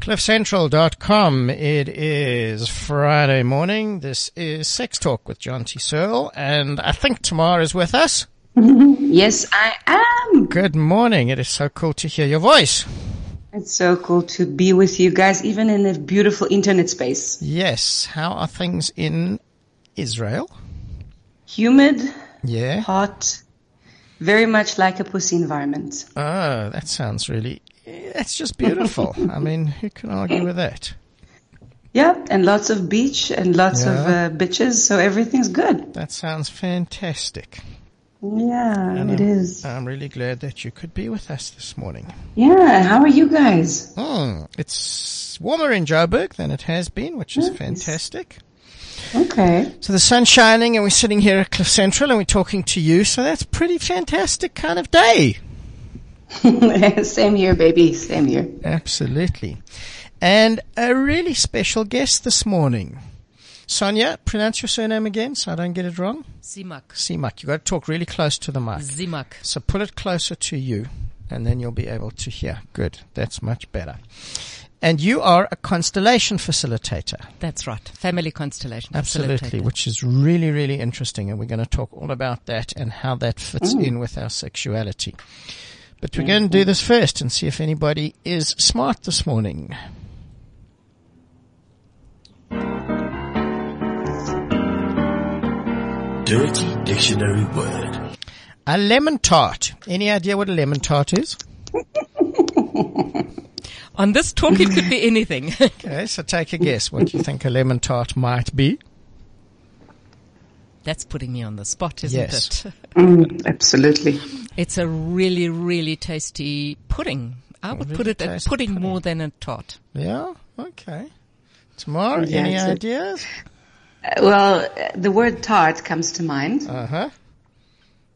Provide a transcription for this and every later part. CliffCentral.com. It is Friday morning. This is Sex Talk with John T. Searle, and I think Tamar is with us. Yes, I am. Good morning. It is so cool to hear your voice. It's so cool to be with you guys, even in the beautiful internet space. Yes. How are things in Israel? Humid. Yeah. Hot. Very much like a pussy environment. Oh, that sounds really that's just beautiful. I mean, who can argue with that? Yeah, and lots of beach and lots of bitches, so everything's good. That sounds fantastic. Yeah, and it is. I'm really glad that you could be with us this morning. Yeah, how are you guys? It's warmer in Joburg than it has been, which is fantastic. Okay. So the sun's shining and we're sitting here at Cliff Central and we're talking to you, so that's a pretty fantastic kind of day. Same here, baby. Same here. Absolutely. And a really special guest this morning. Sonia, pronounce your surname again so I don't get it wrong. Zimak. Zimak. You've got to talk really close to the mic. Zimak. So pull it closer to you and then you'll be able to hear. Good. That's much better. And you are a constellation facilitator. That's right. Family constellation. Absolutely. Which is really, really interesting. And we're going to talk all about that and how that fits in with our sexuality. But we're going to do this first and see if anybody is smart this morning. Dirty dictionary word. A lemon tart. Any idea what a lemon tart is? On this talk, it could be anything. Okay, so take a guess. What do you think a lemon tart might be? That's putting me on the spot, isn't it? Absolutely. It's a really, really tasty pudding. I would really put it a pudding more than a tart. Yeah? Okay. Tamar, any ideas? The word tart comes to mind. Uh-huh.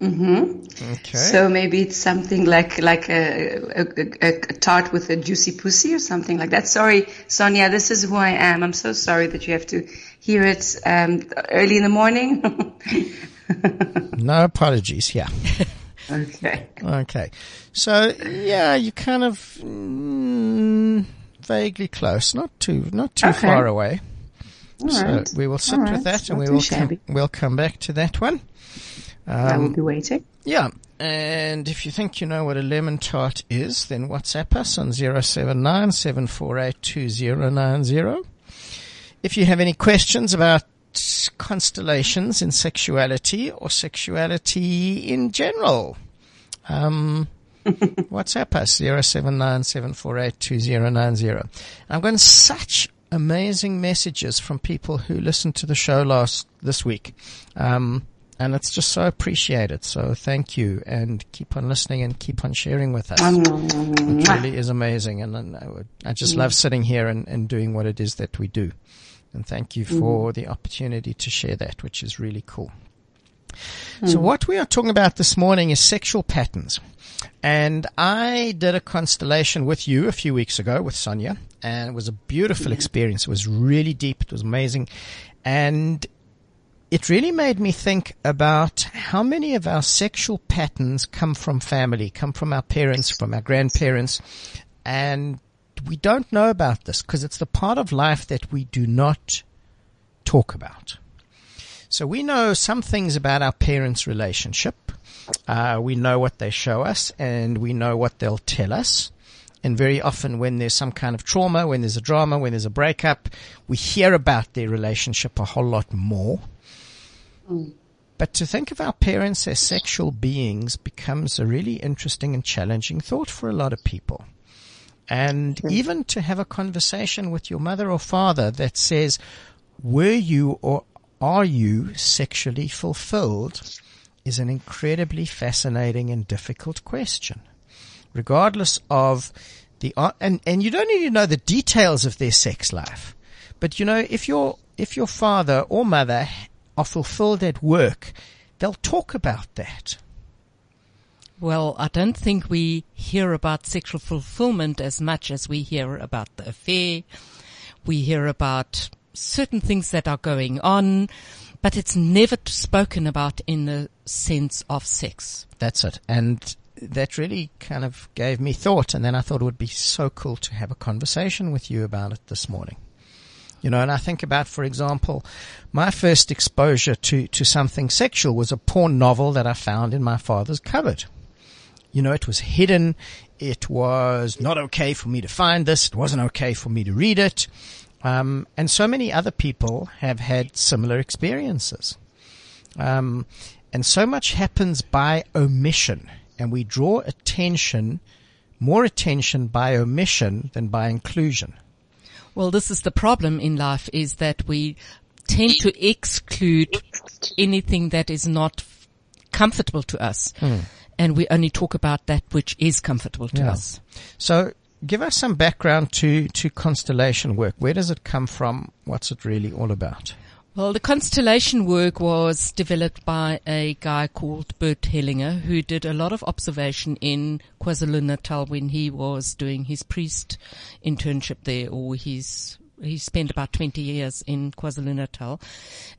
Mm-hmm. Okay. So maybe it's something like a tart with a juicy pussy or something like that. Sorry, Sonia, this is who I am. I'm so sorry that you have to hear it early in the morning. No apologies. Yeah. Okay. So yeah, you kind of vaguely close, not too far away. All right. So we will sit with that, and we'll come back to that one. I will be waiting. Yeah. And if you think you know what a lemon tart is, then WhatsApp us on 079-748-2090. If you have any questions about constellations in sexuality or sexuality in general, WhatsApp us 079-748-2090. I've gotten such amazing messages from people who listened to the show this week. And it's just so appreciated. So thank you, and keep on listening and keep on sharing with us. It really is amazing. And I just love sitting here and doing what it is that we do. And thank you for the opportunity to share that, which is really cool. So what we are talking about this morning is sexual patterns. And I did a constellation with you a few weeks ago with Sonia, and it was a beautiful experience. It was really deep. It was amazing. And it really made me think about how many of our sexual patterns come from family, come from our parents, from our grandparents, and we don't know about this because it's the part of life that we do not talk about. So we know some things about our parents' relationship. We know what they show us and we know what they'll tell us. And very often when there's some kind of trauma, when there's a drama, when there's a breakup, we hear about their relationship a whole lot more. But to think of our parents as sexual beings becomes a really interesting and challenging thought for a lot of people. And even to have a conversation with your mother or father that says, were you or are you sexually fulfilled is an incredibly fascinating and difficult question. Regardless of the, and you don't need to know the details of their sex life, but you know, if your father or mother are fulfilled at work, they'll talk about that. Well, I don't think we hear about sexual fulfillment as much as we hear about the affair. We hear about certain things that are going on, but it's never spoken about in the sense of sex. That's it. And that really kind of gave me thought. And then I thought it would be so cool to have a conversation with you about it this morning. You know, and I think about, for example, my first exposure to something sexual was a porn novel that I found in my father's cupboard. You know, it was hidden. It was not okay for me to find this. It wasn't okay for me to read it. And so many other people have had similar experiences. And so much happens by omission, and we draw attention, more attention by omission than by inclusion. Well, this is the problem in life, is that we tend to exclude anything that is not comfortable to us. Mm. And we only talk about that which is comfortable to us. So give us some background to constellation work. Where does it come from? What's it really all about? Well, the constellation work was developed by a guy called Bert Hellinger, who did a lot of observation in KwaZulu Natal when he was doing his priest internship there, or he spent about 20 years in KwaZulu Natal.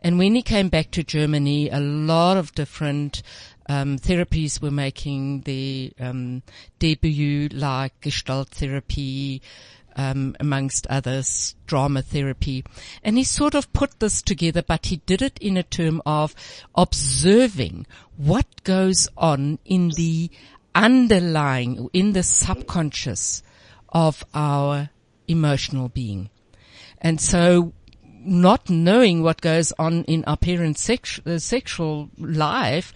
And when he came back to Germany, a lot of different therapies were making their debut, like Gestalt therapy, amongst others, drama therapy. And he sort of put this together, but he did it in a term of observing what goes on in the underlying, in the subconscious of our emotional being. And so not knowing what goes on in our parents' sexual life,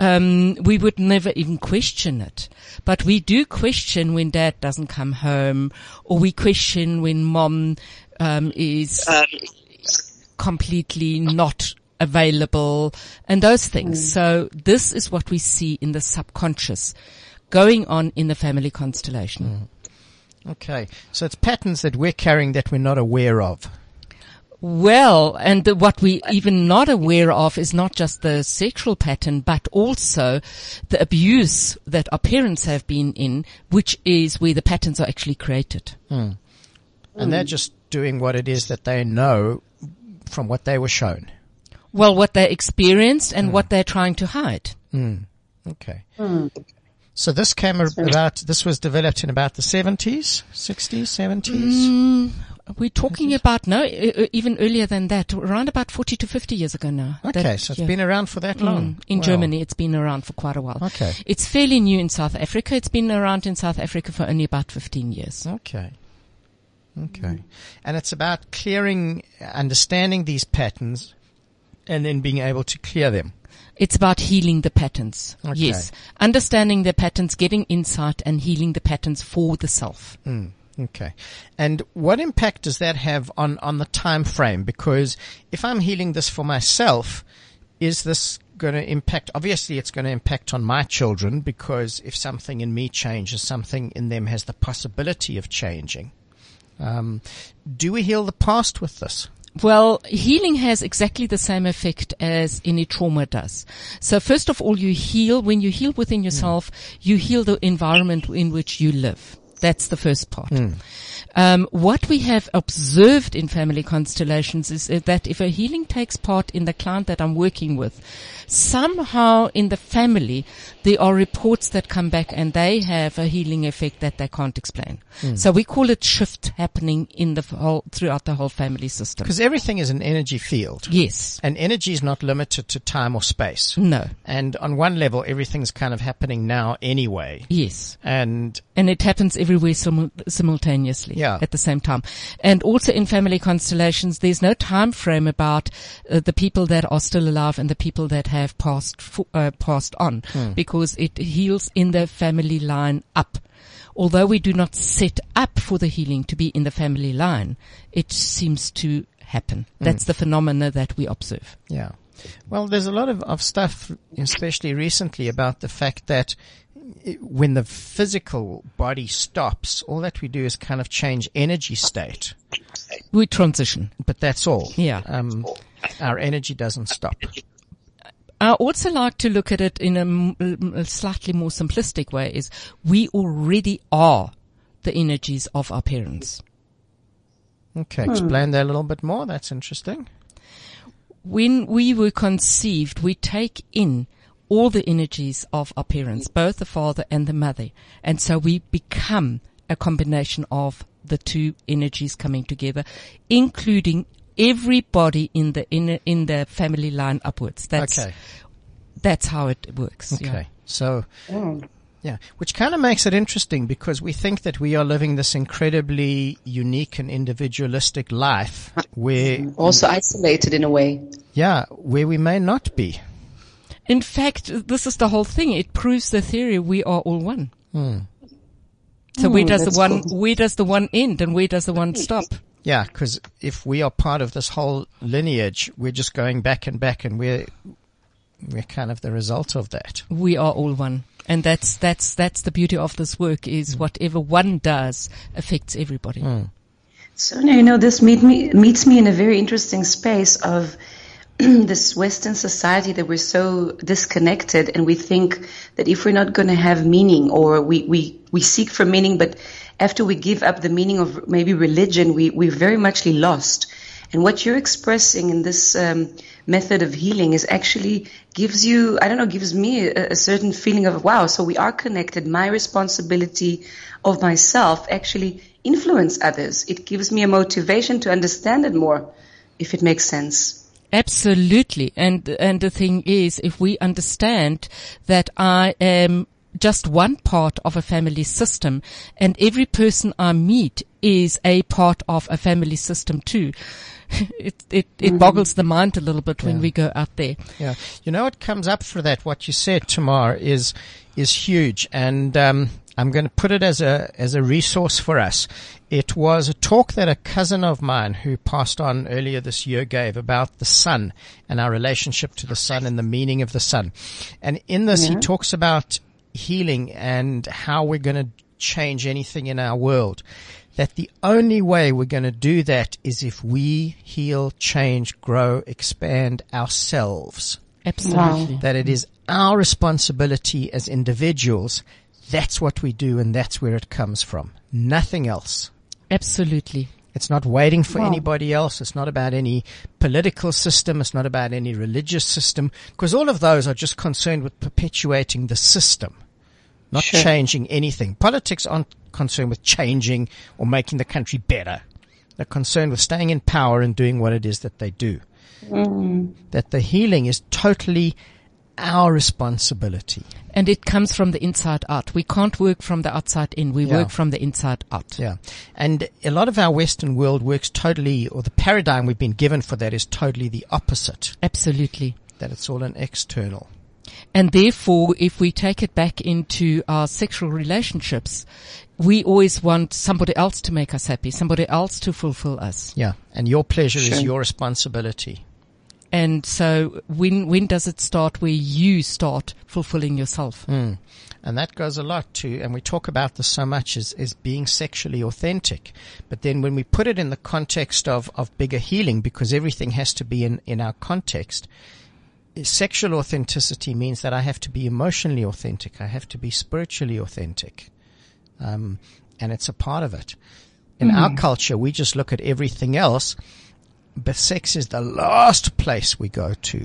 we would never even question it. But we do question when dad doesn't come home, or we question when mom is completely not available, and those things. So this is what we see in the subconscious going on in the family constellation. Okay. So it's patterns that we're carrying that we're not aware of. Well, and what we even not aware of is not just the sexual pattern, but also the abuse that our parents have been in, which is where the patterns are actually created. Mm. And they're just doing what it is that they know from what they were shown. Well, what they experienced and what they're trying to hide. Mm. Okay. Mm. So this came about, this was developed in about the 70s, 60s, 70s? We're talking about, no, even earlier than that, around about 40 to 50 years ago now. Okay, so it's been around for that long. In Germany, it's been around for quite a while. Okay. It's fairly new in South Africa. It's been around in South Africa for only about 15 years. Okay. And it's about clearing, understanding these patterns and then being able to clear them. It's about healing the patterns. Okay. Yes. Understanding the patterns, getting insight and healing the patterns for the self. Mm. Okay. And what impact does that have on the time frame? Because if I'm healing this for myself, is this going to impact? Obviously, it's going to impact on my children, because if something in me changes, something in them has the possibility of changing. Do we heal the past with this? Well, healing has exactly the same effect as any trauma does. So first of all, you heal. When you heal within yourself, you heal the environment in which you live. That's the first part. Mm. What we have observed in family constellations is that if a healing takes part in the client that I'm working with, somehow in the family, there are reports that come back and they have a healing effect that they can't explain. Mm. So we call it shift happening in the whole, throughout the whole family system. Because everything is an energy field. Yes. And energy is not limited to time or space. No. And on one level, everything's kind of happening now anyway. Yes. And it happens everywhere simultaneously at the same time. And also in family constellations, there's no time frame about the people that are still alive and the people that have passed on, because it heals in the family line up. Although we do not set up for the healing to be in the family line, it seems to happen. That's the phenomena that we observe. Yeah. Well, there's a lot of stuff, especially recently, about the fact that when the physical body stops, all that we do is kind of change energy state. We transition. But that's all. Yeah. Our energy doesn't stop. I also like to look at it in a slightly more simplistic way, is we already are the energies of our parents. Okay, explain that a little bit more. That's interesting. When we were conceived, we take in all the energies of our parents, both the father and the mother. And so we become a combination of the two energies coming together, including everybody in the family line upwards. That's how it works. Okay. Yeah. So, yeah, which kind of makes it interesting because we think that we are living this incredibly unique and individualistic life, where also isolated in a way. Yeah, where we may not be. In fact, this is the whole thing. It proves the theory we are all one. So where does the one where does the one end and where does the one stop? Yeah, because if we are part of this whole lineage, we're just going back and back, and we're kind of the result of that. We are all one, and that's the beauty of this work is whatever one does affects everybody. So now, you know, this meets me in a very interesting space of this Western society that we're so disconnected, and we think that if we're not going to have meaning, or we seek for meaning, but after we give up the meaning of maybe religion, we're very muchly lost. And what you're expressing in this method of healing is actually gives me a certain feeling of, wow, so we are connected. My responsibility of myself actually influence others. It gives me a motivation to understand it more, if it makes sense. Absolutely. And the thing is, if we understand that I am just one part of a family system, and every person I meet is a part of a family system too. It boggles the mind a little bit when we go out there. Yeah. You know, it comes up for that. What you said, Tamar, is huge. And, I'm going to put it as a resource for us. It was a talk that a cousin of mine who passed on earlier this year gave about the sun and our relationship to the sun and the meaning of the sun. And in this, he talks about healing and how we're going to change anything in our world, that the only way we're going to do that is if we heal, change, grow, expand ourselves. Absolutely. Wow. That it is our responsibility as individuals. That's what we do, and that's where it comes from. Nothing else. Absolutely. It's not waiting for anybody else. It's not about any political system. It's not about any religious system, because all of those are just concerned with perpetuating the system, not changing anything. Politics aren't concerned with changing or making the country better. They're concerned with staying in power and doing what it is that they do. That the healing is totally our responsibility. And it comes from the inside out. We can't work from the outside in. We work from the inside out. Yeah. And a lot of our Western world works totally, or the paradigm we've been given for that is totally the opposite. Absolutely. That it's all an external. And therefore, if we take it back into our sexual relationships, we always want somebody else to make us happy, somebody else to fulfill us. Yeah. And your pleasure is your responsibility. And so when does it start where you start fulfilling yourself? And that goes a lot to, and we talk about this so much, is being sexually authentic. But then when we put it in the context of bigger healing, because everything has to be in our context, sexual authenticity means that I have to be emotionally authentic. I have to be spiritually authentic. And it's a part of it. In our culture, we just look at everything else. But sex is the last place we go to.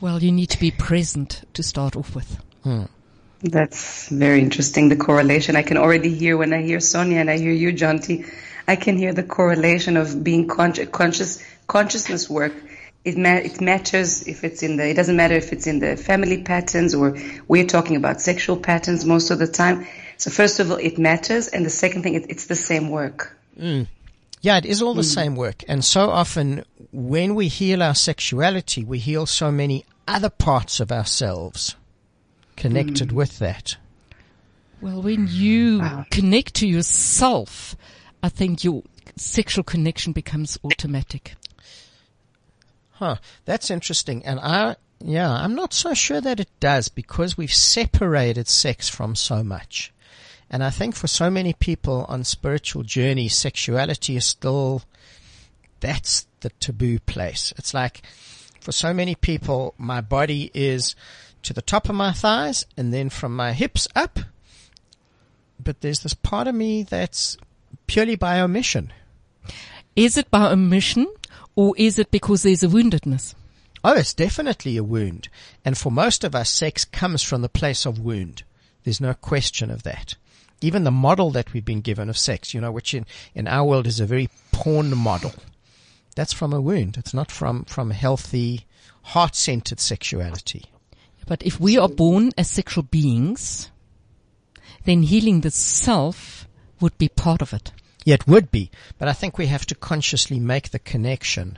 Well, you need to be present to start off with. That's very interesting, the correlation. I can already hear when I hear Sonia and I hear you, John T. I can hear the correlation of being consciousness work. It matters if it's it doesn't matter if it's in the family patterns, or we're talking about sexual patterns most of the time. So first of all, it matters. And the second thing, it's the same work. Yeah, it is all the same work. And so often when we heal our sexuality, we heal so many other parts of ourselves connected with that. Well, when you connect to yourself, I think your sexual connection becomes automatic. Huh, that's interesting. And I'm not so sure that it does, because we've separated sex from so much. And I think for so many people on spiritual journey, sexuality is still, that's the taboo place. It's like, for so many people, my body is to the top of my thighs and then from my hips up. But there's this part of me that's purely by omission. Is it by omission, or is it because there's a woundedness? Oh, it's definitely a wound. And for most of us, sex comes from the place of wound. There's no question of that. Even the model that we've been given of sex, you know, which in our world is a very porn model, that's from a wound. It's not from healthy, heart-centered sexuality. But if we are born as sexual beings, then healing the self would be part of it. Yeah, it would be. But I think we have to consciously make the connection.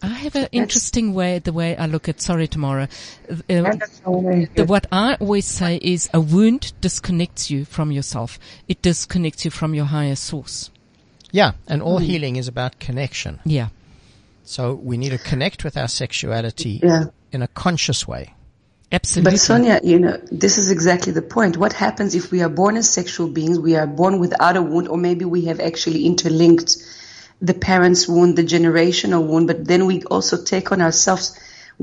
I have an interesting way I look at, sorry, Tamara. What I always say is a wound disconnects you from yourself. It disconnects you from your higher source. Yeah, and all healing is about connection. Yeah. So we need to connect with our sexuality in a conscious way. Absolutely. But Sonia, you know, this is exactly the point. What happens if we are born as sexual beings, we are born without a wound, or maybe we have actually interlinked the parents' wound, the generational wound, but then we also take on ourselves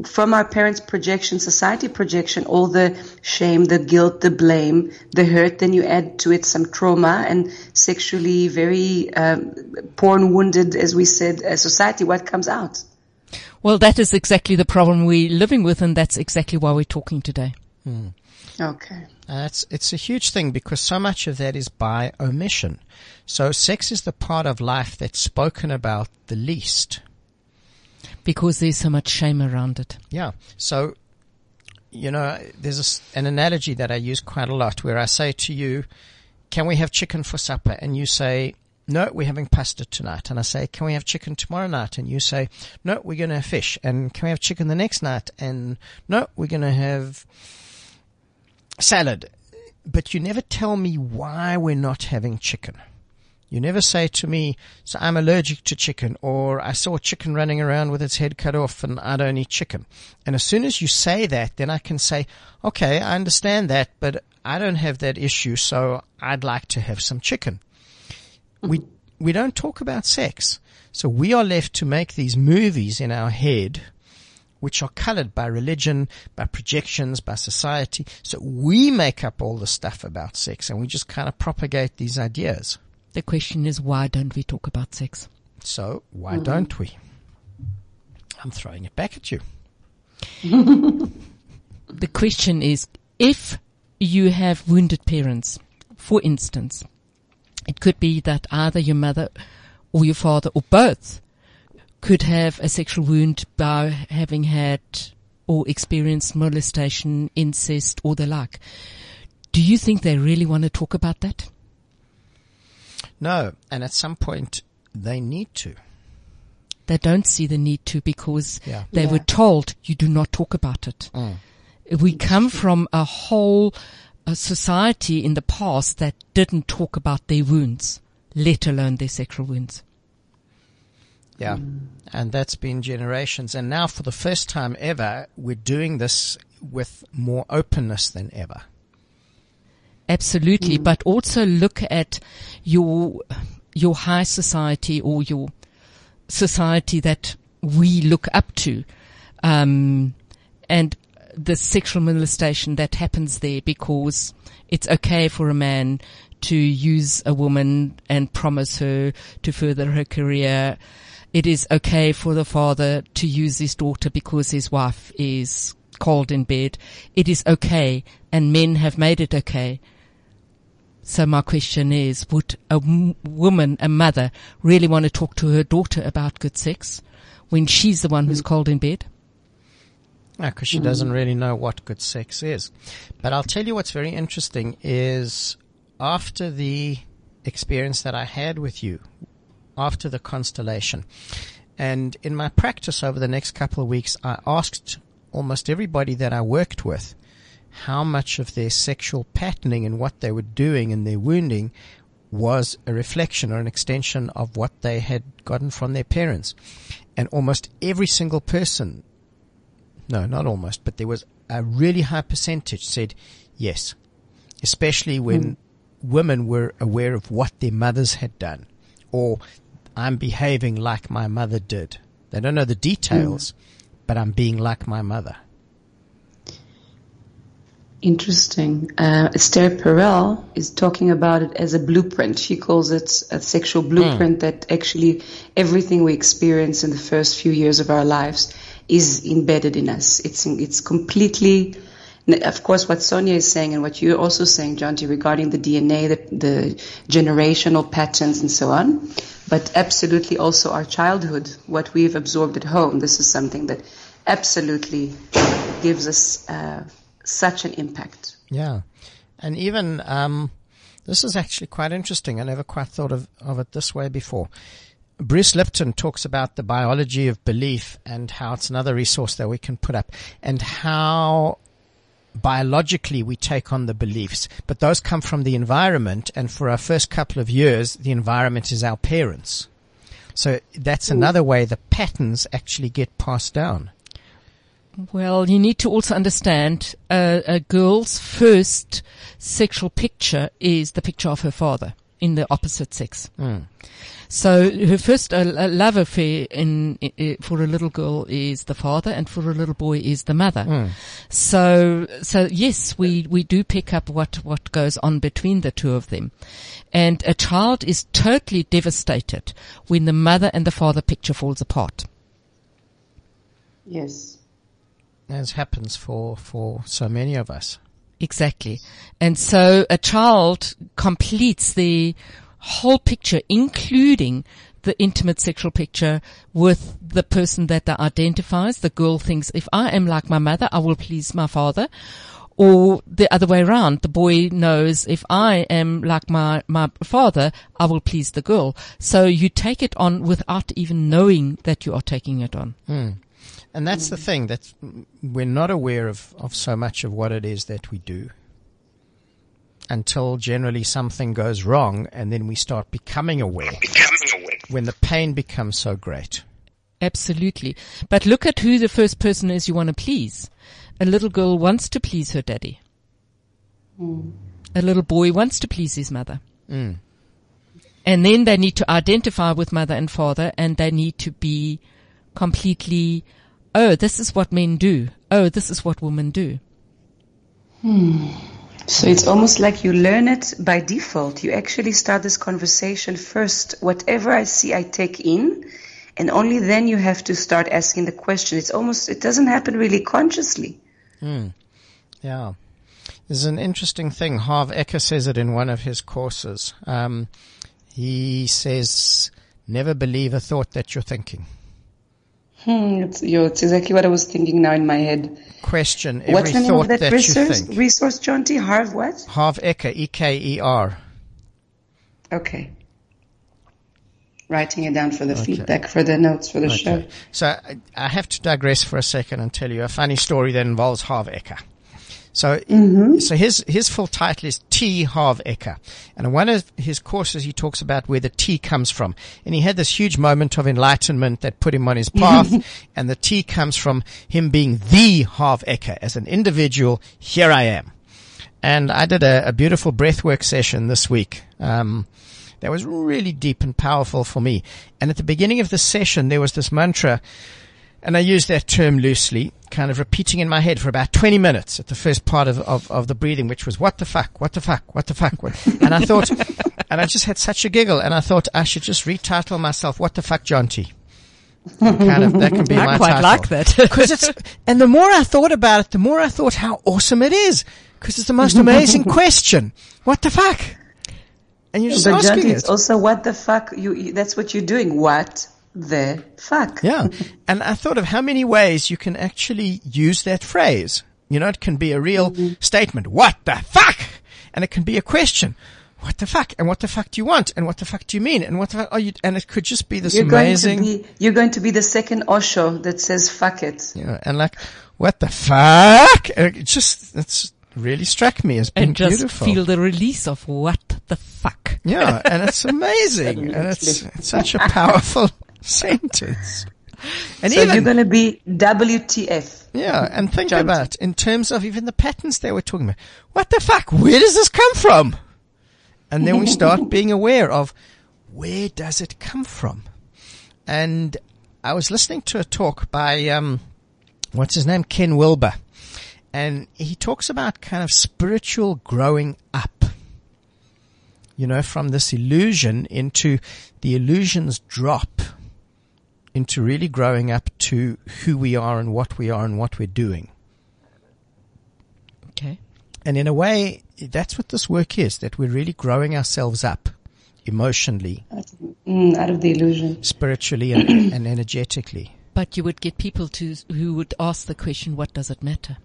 from our parents' projection, society projection, all the shame, the guilt, the blame, the hurt, then you add to it some trauma and sexually very porn wounded, as we said, society, what comes out? Well, that is exactly the problem we're living with, and that's exactly why we're talking today. Hmm. Okay. It's a huge thing, because so much of that is by omission. So sex is the part of life that's spoken about the least. Because there's so much shame around it. Yeah. So, you know, there's an analogy that I use quite a lot where I say to you, can we have chicken for supper? And you say, no, we're having pasta tonight. And I say, can we have chicken tomorrow night? And you say, no, we're going to have fish. And can we have chicken the next night? And no, we're going to have salad. But you never tell me why we're not having chicken. You never say to me, so I'm allergic to chicken, or I saw a chicken running around with its head cut off and I don't eat chicken. And as soon as you say that, then I can say, okay, I understand that, but I don't have that issue, so I'd like to have some chicken. We don't talk about sex. So we are left to make these movies in our head, which are colored by religion, by projections, by society. So we make up all the stuff about sex, and we just kind of propagate these ideas. The question is, why don't we talk about sex? So why don't we? I'm throwing it back at you. The question is, if you have wounded parents, for instance, it could be that either your mother or your father or both could have a sexual wound by having had or experienced molestation, incest, or the like. Do you think they really want to talk about that? No, and at some point they need to. They don't see the need to, because they were told you do not talk about it. Mm. We come from a whole society in the past that didn't talk about their wounds, let alone their sexual wounds. Yeah, and that's been generations. And now for the first time ever, we're doing this with more openness than ever. Absolutely, but also look at your high society, or your society that we look up to, and the sexual molestation that happens there, because it's okay for a man to use a woman and promise her to further her career. It is okay for the father to use his daughter because his wife is cold in bed. It is okay, and men have made it okay. So my question is, would a woman, a mother, really want to talk to her daughter about good sex when she's the one who's cold in bed? No, because she doesn't really know what good sex is. But I'll tell you what's very interesting is, after the experience that I had with you, after the constellation, and in my practice over the next couple of weeks, I asked almost everybody that I worked with how much of their sexual patterning and what they were doing and their wounding was a reflection or an extension of what they had gotten from their parents. And almost every single person, no, not almost, but there was a really high percentage said yes, especially when women were aware of what their mothers had done, or I'm behaving like my mother did. They don't know the details, but I'm being like my mother. Interesting. Esther Perel is talking about it as a blueprint. She calls it a sexual blueprint, that actually everything we experience in the first few years of our lives is embedded in us. It's completely, of course, what Sonia is saying and what you're also saying, John T., regarding the DNA, the generational patterns and so on, but absolutely also our childhood, what we've absorbed at home. This is something that absolutely gives us such an impact. Yeah. And even, this is actually quite interesting. I never quite thought of it this way before. Bruce Lipton talks about the biology of belief and how it's another resource that we can put up, and how biologically we take on the beliefs, but those come from the environment. And for our first couple of years, the environment is our parents. So that's another way the patterns actually get passed down. Well, you need to also understand a girl's first sexual picture is the picture of her father in the opposite sex. So her first love affair for a little girl is the father, and for a little boy is the mother. So yes, we do pick up what goes on between the two of them. And a child is totally devastated when the mother and the father picture falls apart. Yes. As happens for so many of us. Exactly. And so a child completes the whole picture, including the intimate sexual picture with the person that they identifies. The girl thinks, if I am like my mother, I will please my father. Or the other way around, the boy knows, if I am like my father, I will please the girl. So you take it on without even knowing that you are taking it on. And that's the thing, that we're not aware of so much of what it is that we do, until generally something goes wrong, and then we start becoming aware when the pain becomes so great. Absolutely. But look at who the first person is you want to please. A little girl wants to please her daddy. A little boy wants to please his mother. And then they need to identify with mother and father, and they need to be completely, oh, this is what men do. Oh, this is what women do. So it's almost like you learn it by default. You actually start this conversation first. Whatever I see, I take in, and only then you have to start asking the question. It's almost, it doesn't happen really consciously. Yeah. There's an interesting thing. Harv Eker says it in one of his courses. He says, never believe a thought that you're thinking. It's exactly what I was thinking now in my head. Question every What's the name thought of that research, you think. Resource, John T. Harv what? Harv Eker, E-K-E-R. Okay. Writing it down for the feedback, for the notes, for the show. So I have to digress for a second and tell you a funny story that involves Harv Eker. So so his full title is T. Harv Eker. And in one of his courses, he talks about where the T comes from. And he had this huge moment of enlightenment that put him on his path. And the T comes from him being the Harv Eker. As an individual, here I am. And I did a beautiful breathwork session this week. That was really deep and powerful for me. And at the beginning of the session, there was this mantra. And I use that term loosely, kind of repeating in my head for about 20 minutes at the first part of the breathing, which was, what the fuck, what the fuck, what the fuck. And I thought, and I just had such a giggle, and I thought I should just retitle myself, What the Fuck, John T. Kind of, that can be my title. I quite like that. Because it's, and the more I thought about it, the more I thought how awesome it is, because it's the most amazing question. What the fuck? And you're just asking John, it's also what the fuck, that's what you're doing, what the fuck. Yeah. And I thought of how many ways you can actually use that phrase. You know, it can be a real statement. What the fuck? And it can be a question. What the fuck? And what the fuck do you want? And what the fuck do you mean? And what the fuck are you? And it could just be this amazing. You're going to be the second Osho that says fuck it. Yeah. And like, what the fuck? It just, it's really struck me as being beautiful. And just feel the release of what the fuck. fuck. Yeah, and it's amazing. And it's such a powerful sentence. And so even, you're going to be WTF. Yeah, and think about in terms of even the patterns they were talking about. What the fuck? Where does this come from? And then we start being aware of where does it come from? And I was listening to a talk by, what's his name? Ken Wilber. And he talks about kind of spiritual growing up, you know, from this illusion into the illusions drop into really growing up to who we are and what we are and what we're doing. Okay. And in a way, that's what this work is, that we're really growing ourselves up emotionally. Out of the illusion. Spiritually and energetically. But you would get people to who would ask the question, what does it matter?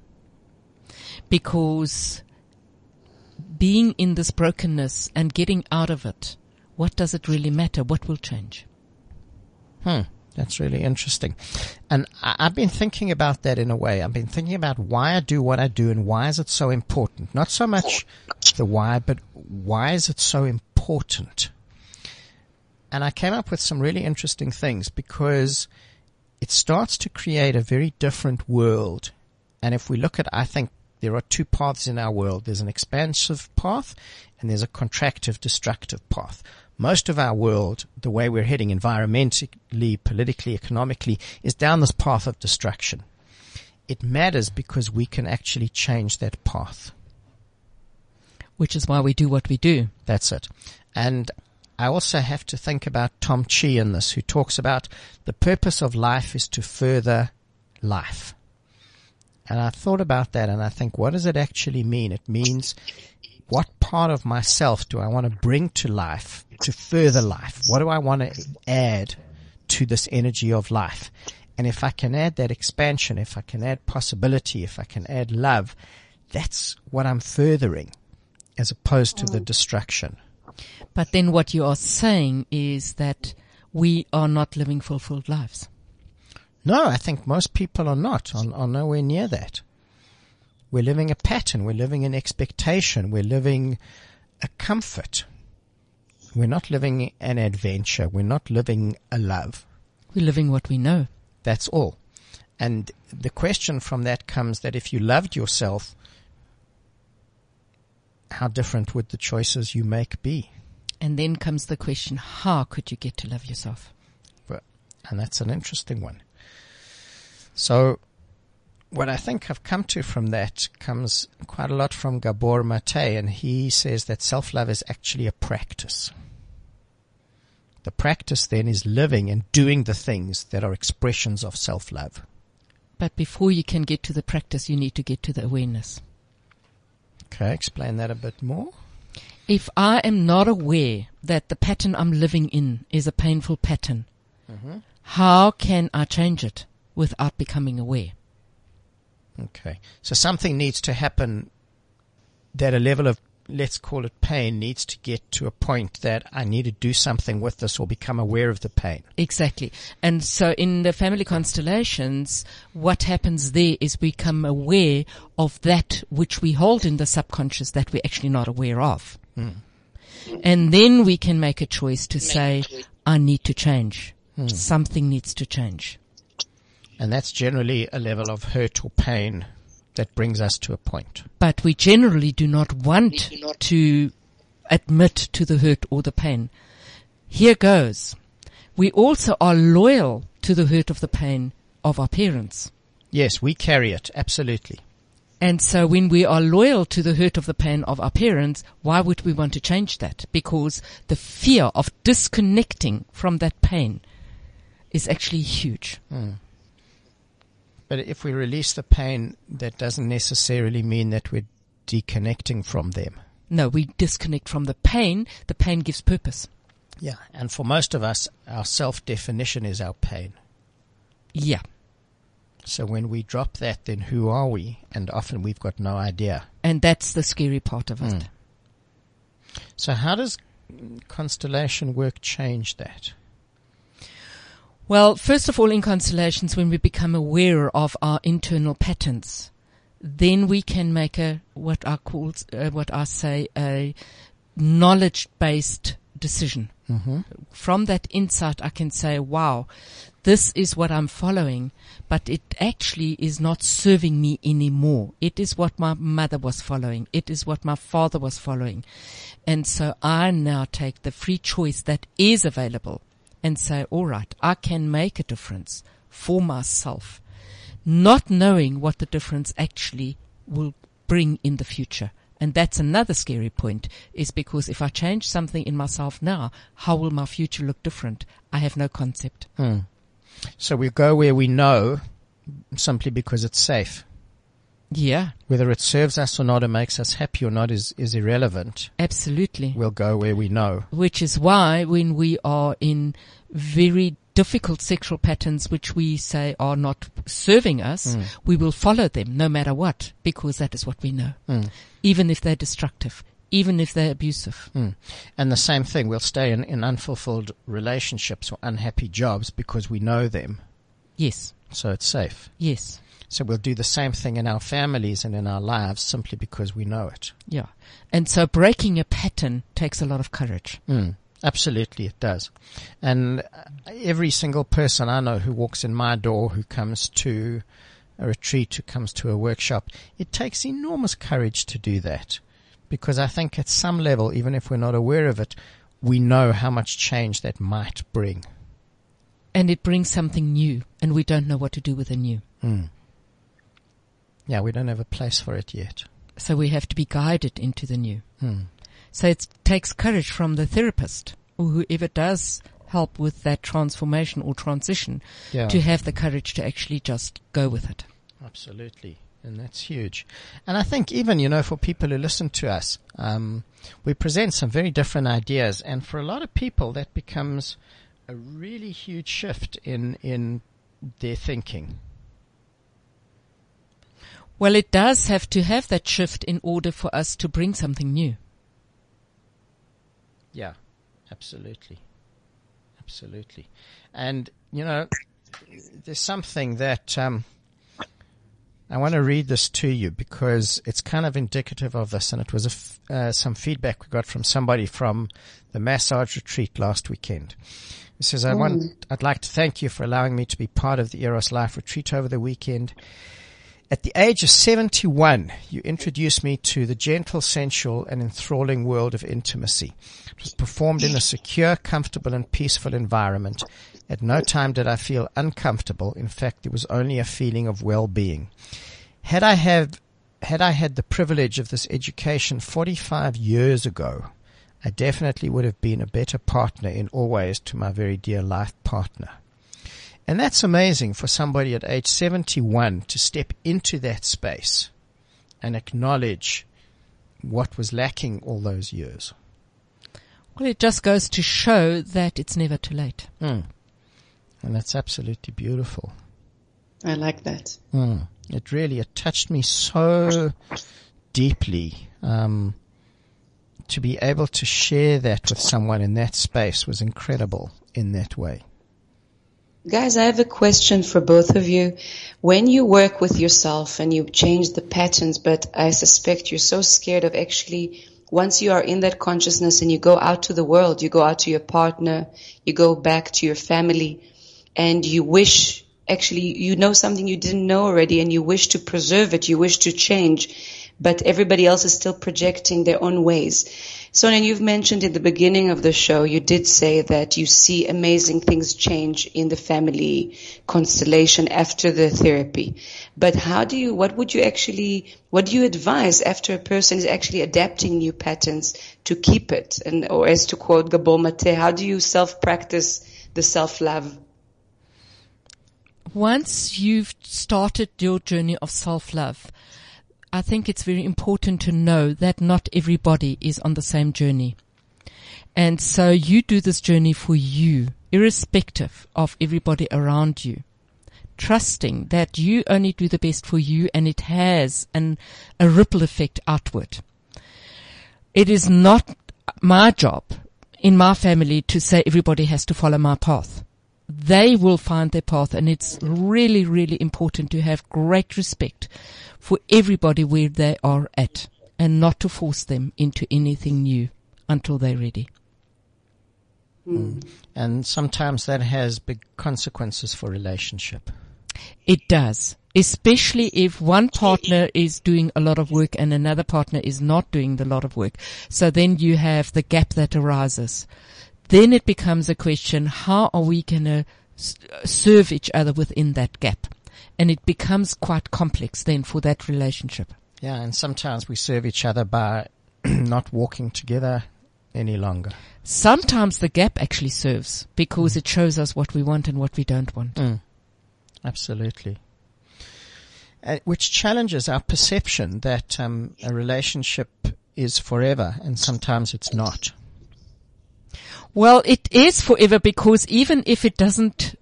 Because being in this brokenness and getting out of it, what does it really matter? What will change? That's really interesting. And I've been thinking about that in a way. I've been thinking about why I do what I do and why is it so important? Not so much the why, but why is it so important? And I came up with some really interesting things because it starts to create a very different world. And if we look at, I think, there are two paths in our world. There's an expansive path and there's a contractive, destructive path. Most of our world, the way we're heading environmentally, politically, economically, is down this path of destruction. It matters because we can actually change that path. Which is why we do what we do. That's it. And I also have to think about Tom Chi in this, who talks about the purpose of life is to further life. And I thought about that and I think, what does it actually mean? It means what part of myself do I want to bring to life to further life? What do I want to add to this energy of life? And if I can add that expansion, if I can add possibility, if I can add love, that's what I'm furthering as opposed to the destruction. But then what you are saying is that we are not living fulfilled lives. No, I think most people are not, are nowhere near that. We're living a pattern. We're living an expectation. We're living a comfort. We're not living an adventure. We're not living a love. We're living what we know. That's all. And the question from that comes that if you loved yourself, how different would the choices you make be? And then comes the question, how could you get to love yourself? And that's an interesting one. So what I think I've come to from that comes quite a lot from Gabor Maté, and he says that self-love is actually a practice. The practice then is living and doing the things that are expressions of self-love. But before you can get to the practice, you need to get to the awareness. Okay, explain that a bit more. If I am not aware that the pattern I'm living in is a painful pattern, how can I change it without becoming aware? Okay. So something needs to happen that a level of, let's call it pain, needs to get to a point that I need to do something with this or become aware of the pain. Exactly. And so in the family constellations, what happens there is we become aware of that which we hold in the subconscious that we're actually not aware of. And then we can make a choice to say, I need to change. Something needs to change. And that's generally a level of hurt or pain that brings us to a point. But we generally do not want to admit to the hurt or the pain. Here goes. We also are loyal to the hurt of the pain of our parents. Yes, we carry it. Absolutely. And so when we are loyal to the hurt of the pain of our parents, why would we want to change that? Because the fear of disconnecting from that pain is actually huge. But if we release the pain, that doesn't necessarily mean that we're deconnecting from them. No, we disconnect from the pain. The pain gives purpose. Yeah, and for most of us, our self-definition is our pain. Yeah. So when we drop that, then who are we? And often we've got no idea. And that's the scary part of it. So how does constellation work change that? Well, first of all, in constellations, when we become aware of our internal patterns, then we can make a what I say a knowledge-based decision. Mm-hmm. From that insight, I can say, wow, this is what I'm following, but it actually is not serving me anymore. It is what my mother was following. It is what my father was following. And so I now take the free choice that is available and say, all right, I can make a difference for myself, not knowing what the difference actually will bring in the future. And that's another scary point, is because if I change something in myself now, how will my future look different? I have no concept. Mm. So we go where we know simply because it's safe. Yeah. Whether it serves us or not, it makes us happy or not is irrelevant. Absolutely. We'll go where we know. Which is why when we are in very difficult sexual patterns which we say are not serving us, we will follow them no matter what, because that is what we know, even if they're destructive, even if they're abusive. And the same thing, we'll stay in unfulfilled relationships or unhappy jobs because we know them. Yes. So it's safe. Yes. So we'll do the same thing in our families and in our lives simply because we know it. Yeah. And so breaking a pattern takes a lot of courage. Absolutely, it does. And every single person I know who walks in my door, who comes to a retreat, who comes to a workshop, it takes enormous courage to do that, because I think at some level, even if we're not aware of it, we know how much change that might bring. And it brings something new, and we don't know what to do with the new. Yeah, we don't have a place for it yet. So we have to be guided into the new. So it takes courage from the therapist or whoever does help with that transformation or transition to have the courage to actually just go with it. Absolutely. And that's huge. And I think even, you know, for people who listen to us, we present some very different ideas. And for a lot of people, that becomes a really huge shift in their thinking. Well, it does have to have that shift in order for us to bring something new. Yeah, absolutely. Absolutely. And, you know, there's something that I want to read this to you because it's kind of indicative of this, and it was some feedback we got from somebody from the massage retreat last weekend. It says, I'd like to thank you for allowing me to be part of the Eros Life retreat over the weekend. At the age of 71, you introduced me to the gentle, sensual, and enthralling world of intimacy. It was performed in a secure, comfortable, and peaceful environment. At no time did I feel uncomfortable. In fact, it was only a feeling of well-being. Had I had the privilege of this education 45 years ago, I definitely would have been a better partner in all ways to my very dear life partner. And that's amazing for somebody at age 71 to step into that space and acknowledge what was lacking all those years. Well, it just goes to show that it's never too late. And that's absolutely beautiful. I like that. It touched me so deeply. To be able to share that with someone in that space was incredible in that way. Guys, I have a question for both of you. When you work with yourself and you change the patterns, but I suspect you're so scared of actually, once you are in that consciousness and you go out to the world, you go out to your partner, you go back to your family, and you wish, actually, you know something you didn't know already and you wish to preserve it, you wish to change, but everybody else is still projecting their own ways. Sonia, you've mentioned in the beginning of the show, you did say that you see amazing things change in the family constellation after the therapy. But what do you advise after a person is actually adapting new patterns to keep it? And, or as to quote Gabor Maté, how do you self-practice the self-love? Once you've started your journey of self-love, I think it's very important to know that not everybody is on the same journey. And so you do this journey for you, irrespective of everybody around you, trusting that you only do the best for you and it has a ripple effect outward. It is not my job in my family to say everybody has to follow my path. They will find their path, and it's really, really important to have great respect for everybody where they are at and not to force them into anything new. until they're ready. Mm. And sometimes that has big consequences for relationship. It does, especially if one partner is doing a lot of work and another partner is not doing a lot of work. So then you have the gap that arises. Then it becomes a question, how are we going to serve each other within that gap? And it becomes quite complex then for that relationship. Yeah, and sometimes we serve each other by not walking together any longer. Sometimes the gap actually serves because it shows us what we want and what we don't want. Mm. Absolutely. Which challenges our perception that a relationship is forever, and sometimes it's not. Well, it is forever, because even if it doesn't,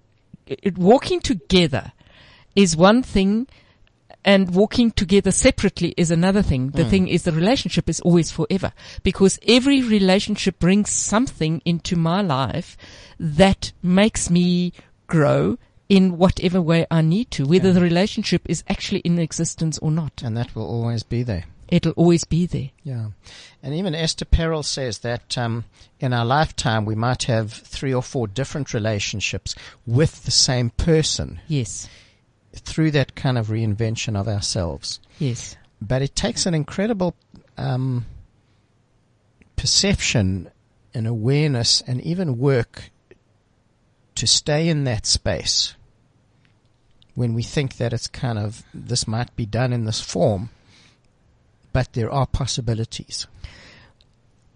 walking together is one thing and walking together separately is another thing. The thing is, the relationship is always forever, because every relationship brings something into my life that makes me grow in whatever way I need to, whether the relationship is actually in existence or not. And that will always be there. It'll always be there. Yeah. And even Esther Perel says that in our lifetime we might have 3 or 4 different relationships with the same person. Yes. Through that kind of reinvention of ourselves. Yes. But it takes an incredible perception and awareness and even work to stay in that space when we think that it's kind of, this might be done in this form, but there are possibilities.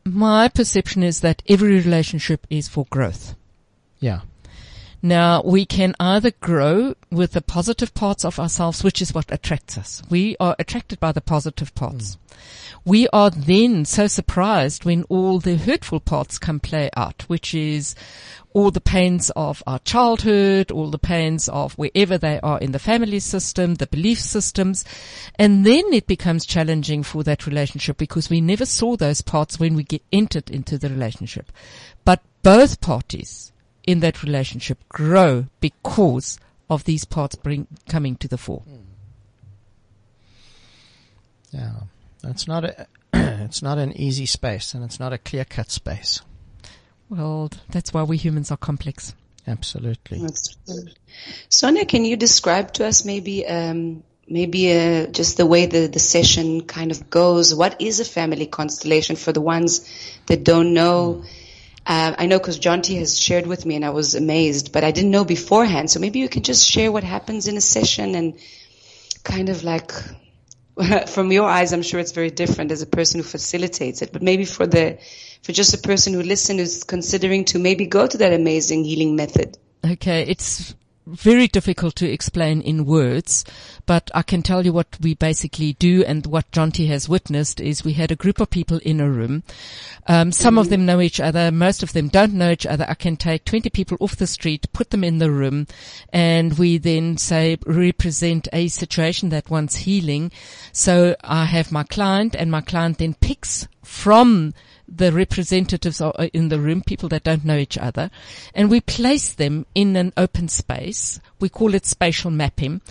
My perception is that every relationship is for growth. Yeah. Now, we can either grow with the positive parts of ourselves, which is what attracts us. We are attracted by the positive parts. Mm. We are then so surprised when all the hurtful parts come play out, which is all the pains of our childhood, all the pains of wherever they are in the family system, the belief systems. And then it becomes challenging for that relationship, because we never saw those parts when we entered into the relationship. But both parties in that relationship grow because of these parts coming to the fore. Yeah, it's not it's not an easy space, and it's not a clear-cut space. Well, that's why we humans are complex. Absolutely. That's true. Sonia, can you describe to us maybe just the way the session kind of goes? What is a family constellation for the ones that don't know? I know, because John T. has shared with me and I was amazed, but I didn't know beforehand. So maybe you can just share what happens in a session, and kind of like from your eyes, I'm sure it's very different as a person who facilitates it. But maybe for just a person who listens, who's considering to maybe go to that amazing healing method. Okay, it's very difficult to explain in words, but I can tell you what we basically do, and what John T. has witnessed is we had a group of people in a room. Some of them know each other. Most of them don't know each other. I can take 20 people off the street, put them in the room, and we then say represent a situation that wants healing. So I have my client, and my client then picks from the representatives are in the room, people that don't know each other, and we place them in an open space. We call it spatial mapping,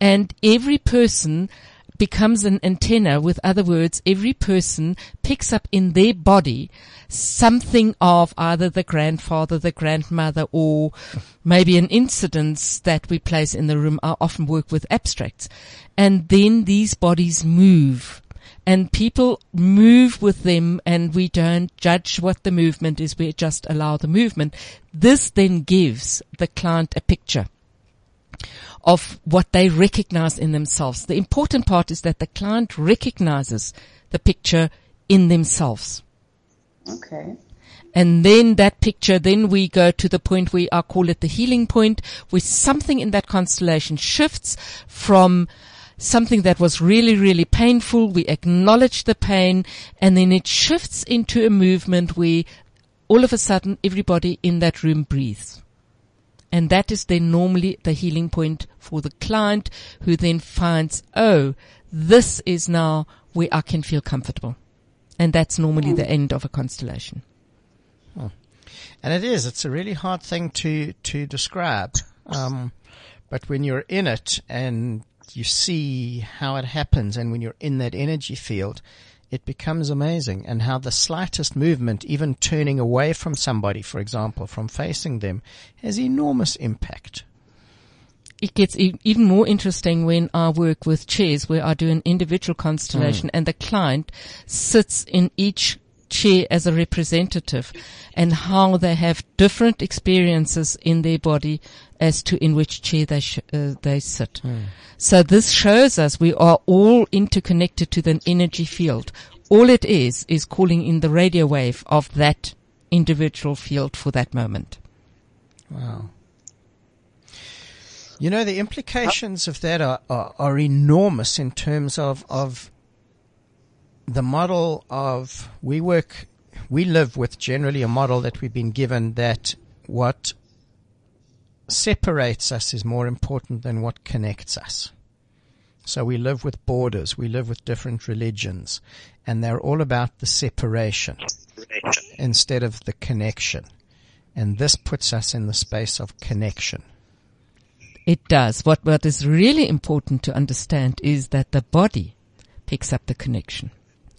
and every person becomes an antenna. With other words, every person picks up in their body something of either the grandfather, the grandmother, or maybe an incident that we place in the room. I often work with abstracts, and then these bodies move. And people move with them, and we don't judge what the movement is. We just allow the movement. This then gives the client a picture of what they recognize in themselves. The important part is that the client recognizes the picture in themselves. Okay. And then that picture, then we go to the point where I call it the healing point, where something in that constellation shifts from something that was really, really painful. We acknowledge the pain, and then it shifts into a movement where all of a sudden everybody in that room breathes. And that is then normally the healing point for the client, who then finds, oh, this is now where I can feel comfortable. And that's normally the end of a constellation. Oh. And it's a really hard thing to describe. But when you're in it and you see how it happens, and when you're in that energy field, it becomes amazing, and how the slightest movement, even turning away from somebody, for example, from facing them, has enormous impact. It gets even more interesting when I work with chairs, where I do an individual constellation and the client sits in each chair as a representative, and how they have different experiences in their body as to in which chair they sit. So this shows us we are all interconnected to the energy field. All it is calling in the radio wave of that individual field for that moment. Wow. You know, the implications of that are enormous in terms of the model of we live with generally a model that we've been given that what separates us is more important than what connects us. So we live with borders, we live with different religions, and they're all about the separation instead of the connection. And this puts us in the space of connection. It does. What is really important to understand is that the body picks up the connection.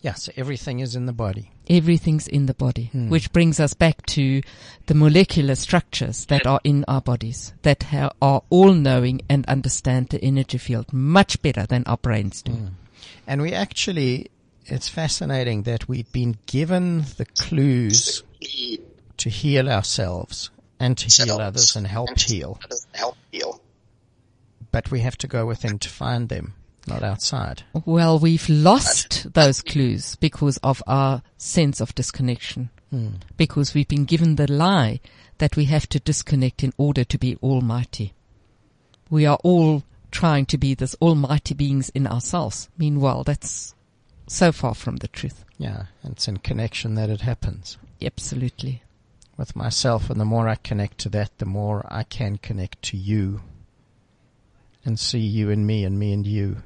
Yeah, so everything is in the body. Everything's in the body, which brings us back to the molecular structures that are in our bodies, that are all-knowing and understand the energy field much better than our brains do. And we actually, it's fascinating that we've been given the clues to heal ourselves and to heal others and help heal. But we have to go within to find them, not outside. Well, we've lost those clues because of our sense of disconnection, because we've been given the lie that we have to disconnect in order to be almighty. We are all trying to be this almighty beings in ourselves. Meanwhile, that's so far from the truth. Yeah, and it's in connection that it happens. Absolutely. With myself, and the more I connect to that, the more I can connect to you. And see you and me and you.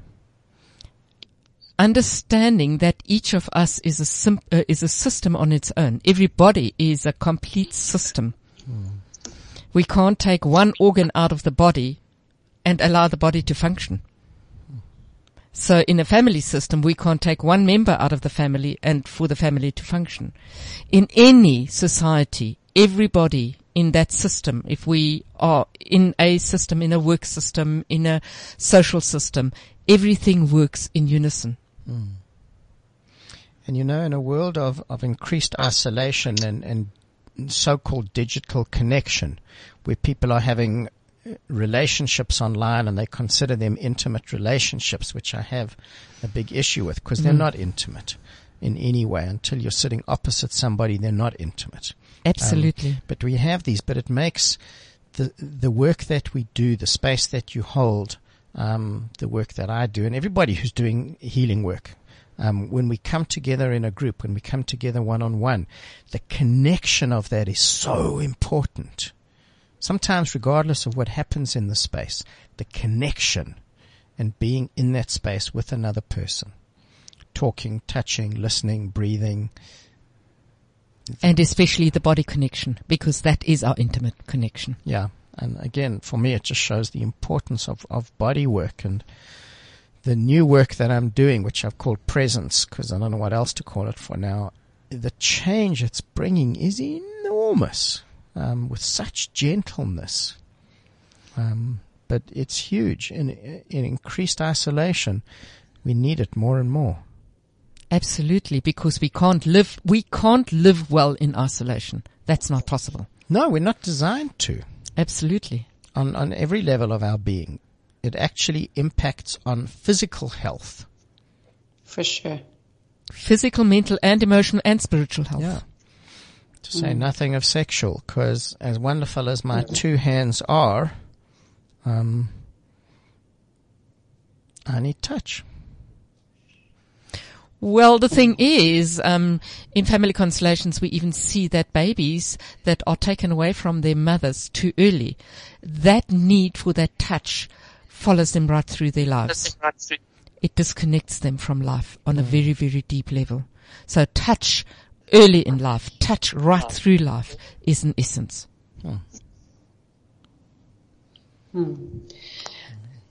Understanding that each of us is a system on its own. Every body is a complete system. We can't take one organ out of the body and allow the body to function. So in a family system, we can't take one member out of the family and for the family to function. In any society, everybody in that system, if we are in a system, in a work system, in a social system, everything works in unison. And you know, in a world of increased isolation and so-called digital connection, where people are having relationships online and they consider them intimate relationships, which I have a big issue with, because they're not intimate in any way. Until you're sitting opposite somebody, they're not intimate. Absolutely. But we have these, but it makes the work that we do, the space that you hold, the work that I do, and everybody who's doing healing work, when we come together in a group, when we come together one-on-one, the connection of that is so important. Sometimes, regardless of what happens in the space, the connection and being in that space with another person, talking, touching, listening, breathing. And especially the body connection, because that is our intimate connection. Yeah. And again, for me, it just shows the importance of body work, and the new work that I'm doing, which I've called presence, because I don't know what else to call it for now. The change it's bringing is enormous, with such gentleness. But it's huge. In increased isolation, we need it more and more. Absolutely, because we can't live well in isolation. That's not possible. No, we're not designed to. Absolutely. On every level of our being, it actually impacts on physical health. For sure. Physical, mental, and emotional, and spiritual health. Yeah. To say nothing of sexual, because as wonderful as my two hands are, I need touch. Well, the thing is, in family constellations, we even see that babies that are taken away from their mothers too early, that need for that touch follows them right through their lives. It disconnects them from life on a very, very deep level. So touch early in life, touch right through life is an essence.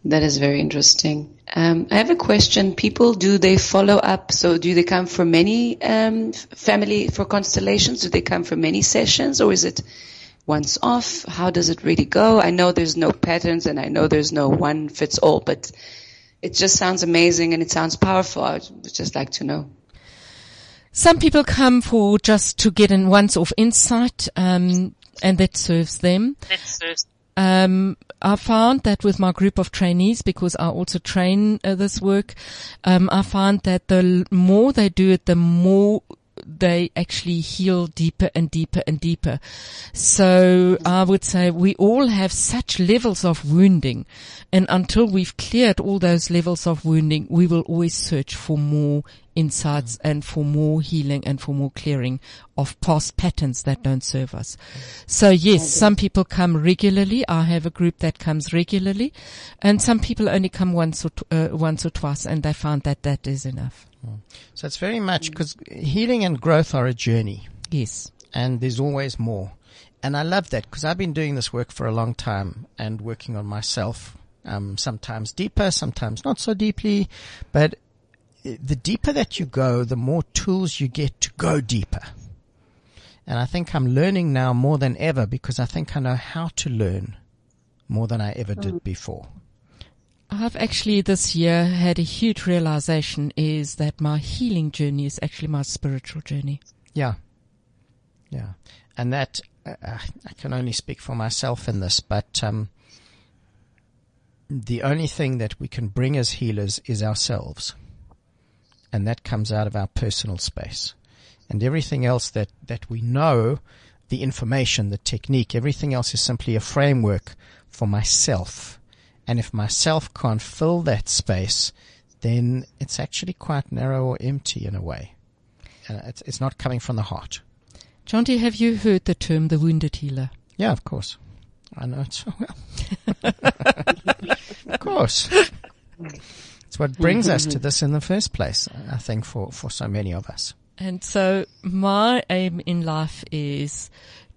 That is very interesting. I have a question. People, do they follow up? So do they come for many family for constellations? Do they come for many sessions, or is it once off? How does it really go? I know there's no patterns, and I know there's no one fits all, but it just sounds amazing and it sounds powerful. I would just like to know. Some people come for just to get in once-off insight, and that serves them. I found that with my group of trainees, because I also train this work, I found that the more they do it, the more they actually heal deeper and deeper and deeper. So I would say we all have such levels of wounding, and until we've cleared all those levels of wounding, we will always search for more insights and for more healing and for more clearing of past patterns that don't serve us. So yes, some people come regularly. I have a group that comes regularly, and some people only come once or twice, and they found that that is enough. So it's very much, because healing and growth are a journey. Yes. And there's always more. And I love that, because I've been doing this work for a long time and working on myself, sometimes deeper, sometimes not so deeply. But the deeper that you go, the more tools you get to go deeper. And I think I'm learning now more than ever, because I think I know how to learn more than I ever did before. I've actually this year had a huge realization, is that my healing journey is actually my spiritual journey. Yeah. Yeah. And that, I can only speak for myself in this, but the only thing that we can bring as healers is ourselves. And that comes out of our personal space. And everything else that we know, the information, the technique, everything else is simply a framework for myself. And if myself can't fill that space, then it's actually quite narrow or empty in a way. It's not coming from the heart. John T., have you heard the term the wounded healer? Yeah, of course. I know it so well. Of course. It's what brings us to this in the first place, I think, for so many of us. And so my aim in life is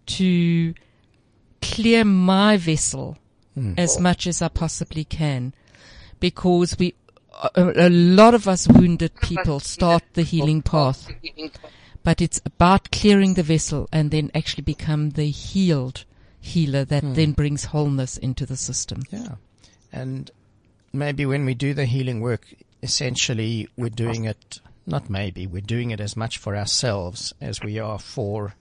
to clear my vessel as much as I possibly can, because we, a lot of us wounded people start the healing path, but it's about clearing the vessel and then actually become the healed healer that then brings wholeness into the system. Yeah. And maybe when we do the healing work, essentially we're doing it, not maybe, we're doing it as much for ourselves as we are for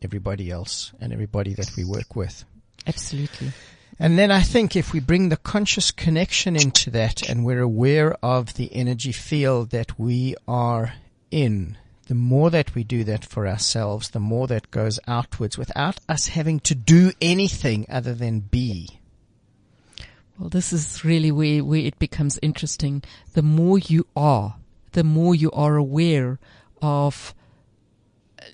everybody else and everybody that we work with. Absolutely. And then I think if we bring the conscious connection into that, and we're aware of the energy field that we are in, the more that we do that for ourselves, the more that goes outwards without us having to do anything other than be. Well, this is really where it becomes interesting. The more you are aware of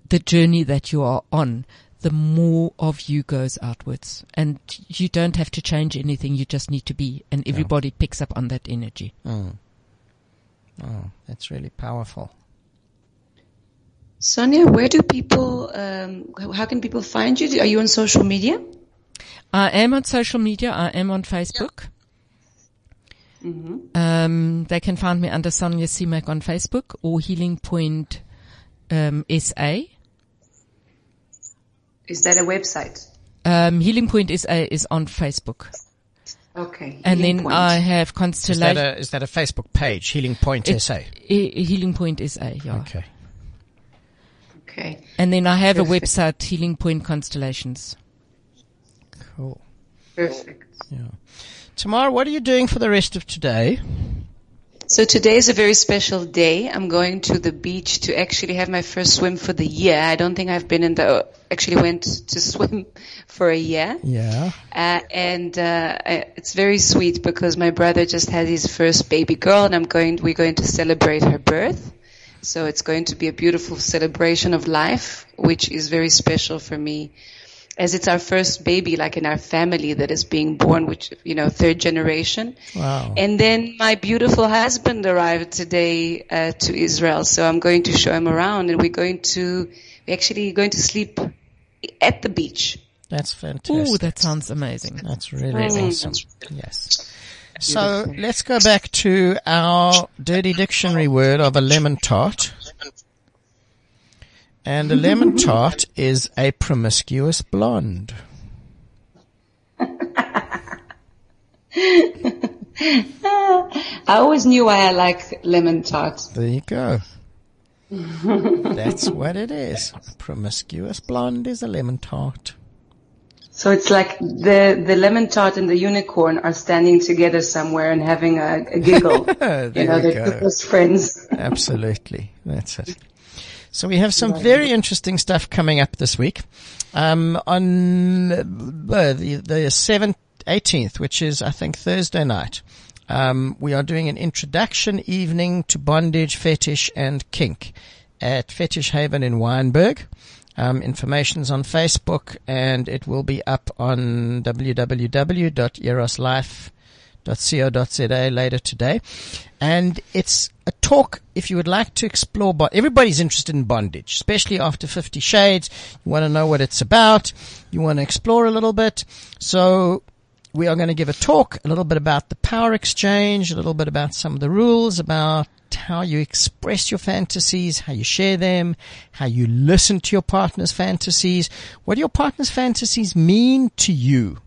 the journey that you are on, the more of you goes outwards, and you don't have to change anything. You just need to be, and everybody picks up on that energy. Oh, that's really powerful. Sonia, where do people, how can people find you? Are you on social media? I am on social media. I am on Facebook. Yeah. They can find me under Sonia Zimak on Facebook or Healing Point SA. Is that a website? Healing Point is on Facebook. Okay. And Healing then Point. I have Constellation. Is that a Facebook page? Healing Point SA. Healing Point SA. Yeah. Okay. And then I have a website, Healing Point Constellations. Cool. Perfect. Yeah. Tamar, what are you doing for the rest of today? So today is a very special day. I'm going to the beach to actually have my first swim for the year. I don't think I've been actually went to swim for a year. Yeah. It's very sweet because my brother just had his first baby girl, and we're going to celebrate her birth. So it's going to be a beautiful celebration of life, which is very special for me, as it's our first baby, like in our family, that is being born, which, third generation. Wow. And then my beautiful husband arrived today to Israel, so I'm going to show him around, and we're actually going to sleep at the beach. That's fantastic. Oh, that sounds amazing. That's really awesome. Yes. So let's go back to our dirty dictionary word of a lemon tart. And a lemon tart is a promiscuous blonde. I always knew why I like lemon tarts. There you go. That's what it is. A promiscuous blonde is a lemon tart. So it's like the lemon tart and the unicorn are standing together somewhere and having a giggle. There you go. They're close friends. Absolutely. That's it. So we have some very interesting stuff coming up this week. On the 18th, which is, I think, Thursday night, we are doing an introduction evening to bondage, fetish, and kink at Fetish Haven in Weinberg. Information's on Facebook, and it will be up on www.eroslife.co.za later today. And it's a talk if you would like to explore everybody's interested in bondage, especially after 50 Shades. You want to know what it's about. You want to explore a little bit. So we are going to give a talk, a little bit about the power exchange, a little bit about some of the rules, about how you express your fantasies, how you share them, how you listen to your partner's fantasies. What do your partner's fantasies mean to you?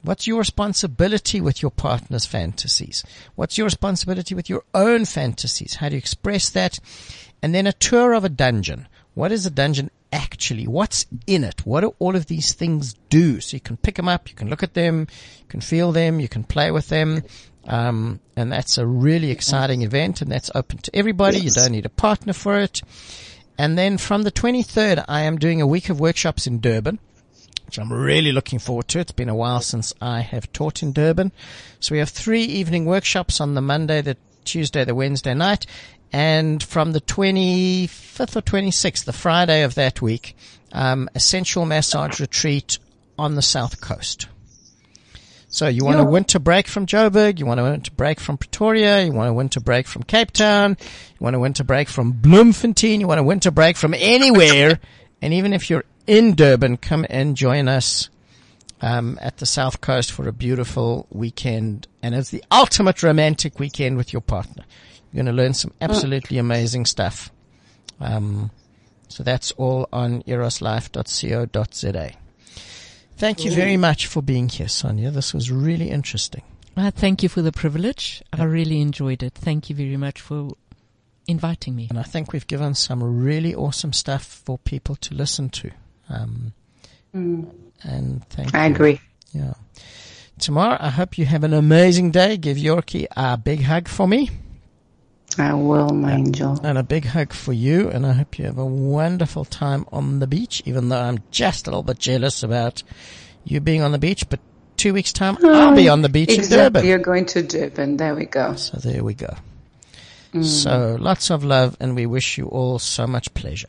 What's your responsibility with your partner's fantasies? What's your responsibility with your own fantasies? How do you express that? And then a tour of a dungeon. What is a dungeon actually? What's in it? What do all of these things do? So you can pick them up, you can look at them, you can feel them, you can play with them. And that's a really exciting event, and that's open to everybody. You don't need a partner for it. And then from the 23rd, I am doing a week of workshops in Durban, which I'm really looking forward to. It's been a while since I have taught in Durban. So we have 3 evening workshops on the Monday, the Tuesday, the Wednesday night. And from the 25th or 26th, the Friday of that week, a sensual massage retreat on the south coast. So you want a winter break from Joburg, you want a winter break from Pretoria, you want a winter break from Cape Town, you want a winter break from Bloemfontein, you want a winter break from anywhere. And even if you're in Durban, come and join us at the South Coast for a beautiful weekend. And it's the ultimate romantic weekend with your partner. You're going to learn some absolutely amazing stuff. So that's all on eroslife.co.za. Thank you very much for being here, Sonia. This was really interesting. Thank you for the privilege. I really enjoyed it. Thank you very much for inviting me. And I think we've given some really awesome stuff for people to listen to. And thank you. I agree. Yeah. Tamar, I hope you have an amazing day. Give Yorkie a big hug for me. I will, my angel. And a big hug for you, and I hope you have a wonderful time on the beach, even though I'm just a little bit jealous about you being on the beach. But 2 weeks' time, I'll be on the beach in Durban. You're going to Durban. There we go. So there we go. So lots of love, and we wish you all so much pleasure.